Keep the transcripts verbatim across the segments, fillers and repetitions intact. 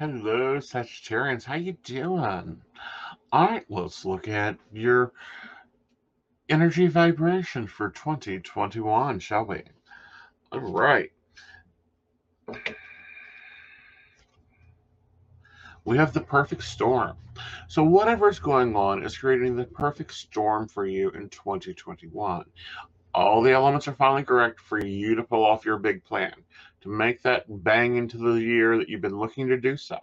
Hello, Sagittarians. How you doing? All right, let's look at your energy vibration for twenty twenty-one, shall we? All right. We have the perfect storm. So whatever's going on is creating the perfect storm for you in twenty twenty-one. All the elements are finally correct for you to pull off your big plan, to make that bang into the year that you've been looking to do so.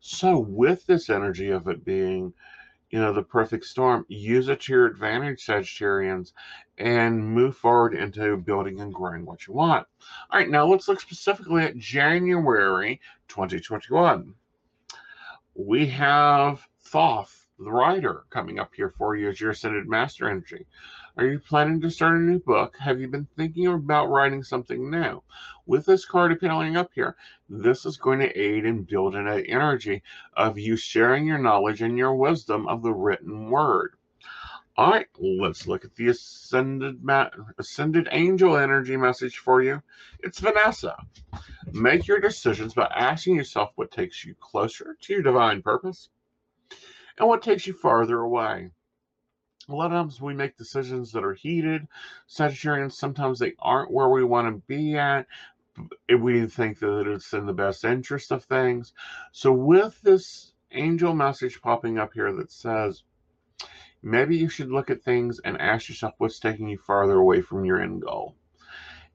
So with this energy of it being, you know, the perfect storm, use it to your advantage, Sagittarians, and move forward into building and growing what you want. All right, now let's look specifically at January twenty twenty-one. We have Thoth, the writer, coming up here for you as your Ascended Master energy. Are you planning to start a new book? Have you been thinking about writing something new? With this card appearing up here, this is going to aid in building an energy of you sharing your knowledge and your wisdom of the written word. All right, let's look at the Ascended, Ma Ascended Angel energy message for you. It's Vanessa. Make your decisions by asking yourself what takes you closer to your divine purpose and what takes you farther away. A lot of times we make decisions that are heated. Sagittarians, sometimes they aren't where we want to be at. We think that it's in the best interest of things. So with this angel message popping up here that says, maybe you should look at things and ask yourself what's taking you farther away from your end goal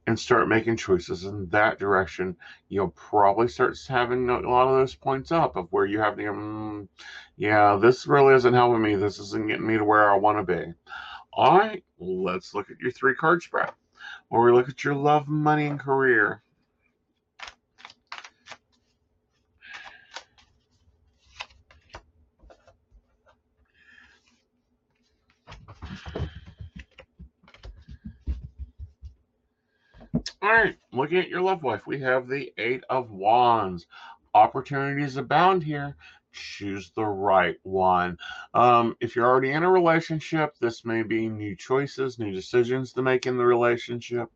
and start making choices in that direction. You'll probably start having a lot of those points up of where you have to go, mm, yeah, this really isn't helping me. This isn't getting me to where I want to be. All right, let's look at your three card spread, where we look at your love, money, and career. All right, looking at your love life, we have the Eight of Wands. Opportunities abound here. Choose the right one. Um, if you're already in a relationship, this may be new choices, new decisions to make in the relationship.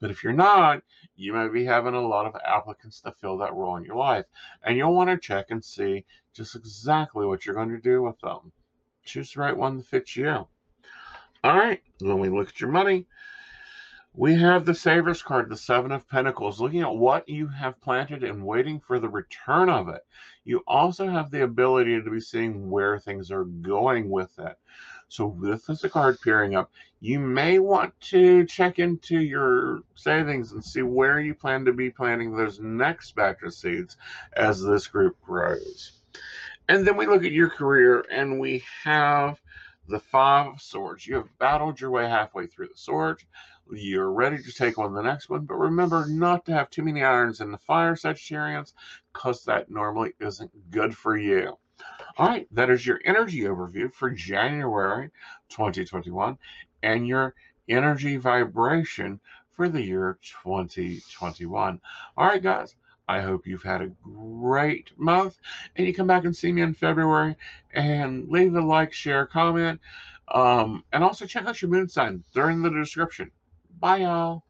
But if you're not, you may be having a lot of applicants to fill that role in your life. And you'll want to check and see just exactly what you're going to do with them. Choose the right one that fits you. All right, then we look at your money. We have the Saver's card, the Seven of Pentacles, looking at what you have planted and waiting for the return of it. You also have the ability to be seeing where things are going with it. So this is a card peering up. You may want to check into your savings and see where you plan to be planting those next batch of seeds as this group grows. And then we look at your career, and we have the Five of Swords. You have battled your way halfway through the sword. You're ready to take on the next one, but remember not to have too many irons in the fire, Sagittarians, because that normally isn't good for you. All right, that is your energy overview for January twenty twenty-one and your energy vibration for the year twenty twenty-one. All right, guys, I hope you've had a great month, and you come back and see me in February, and leave a like, share, comment, um, and also check out your moon sign. They're in the description. Bye, y'all.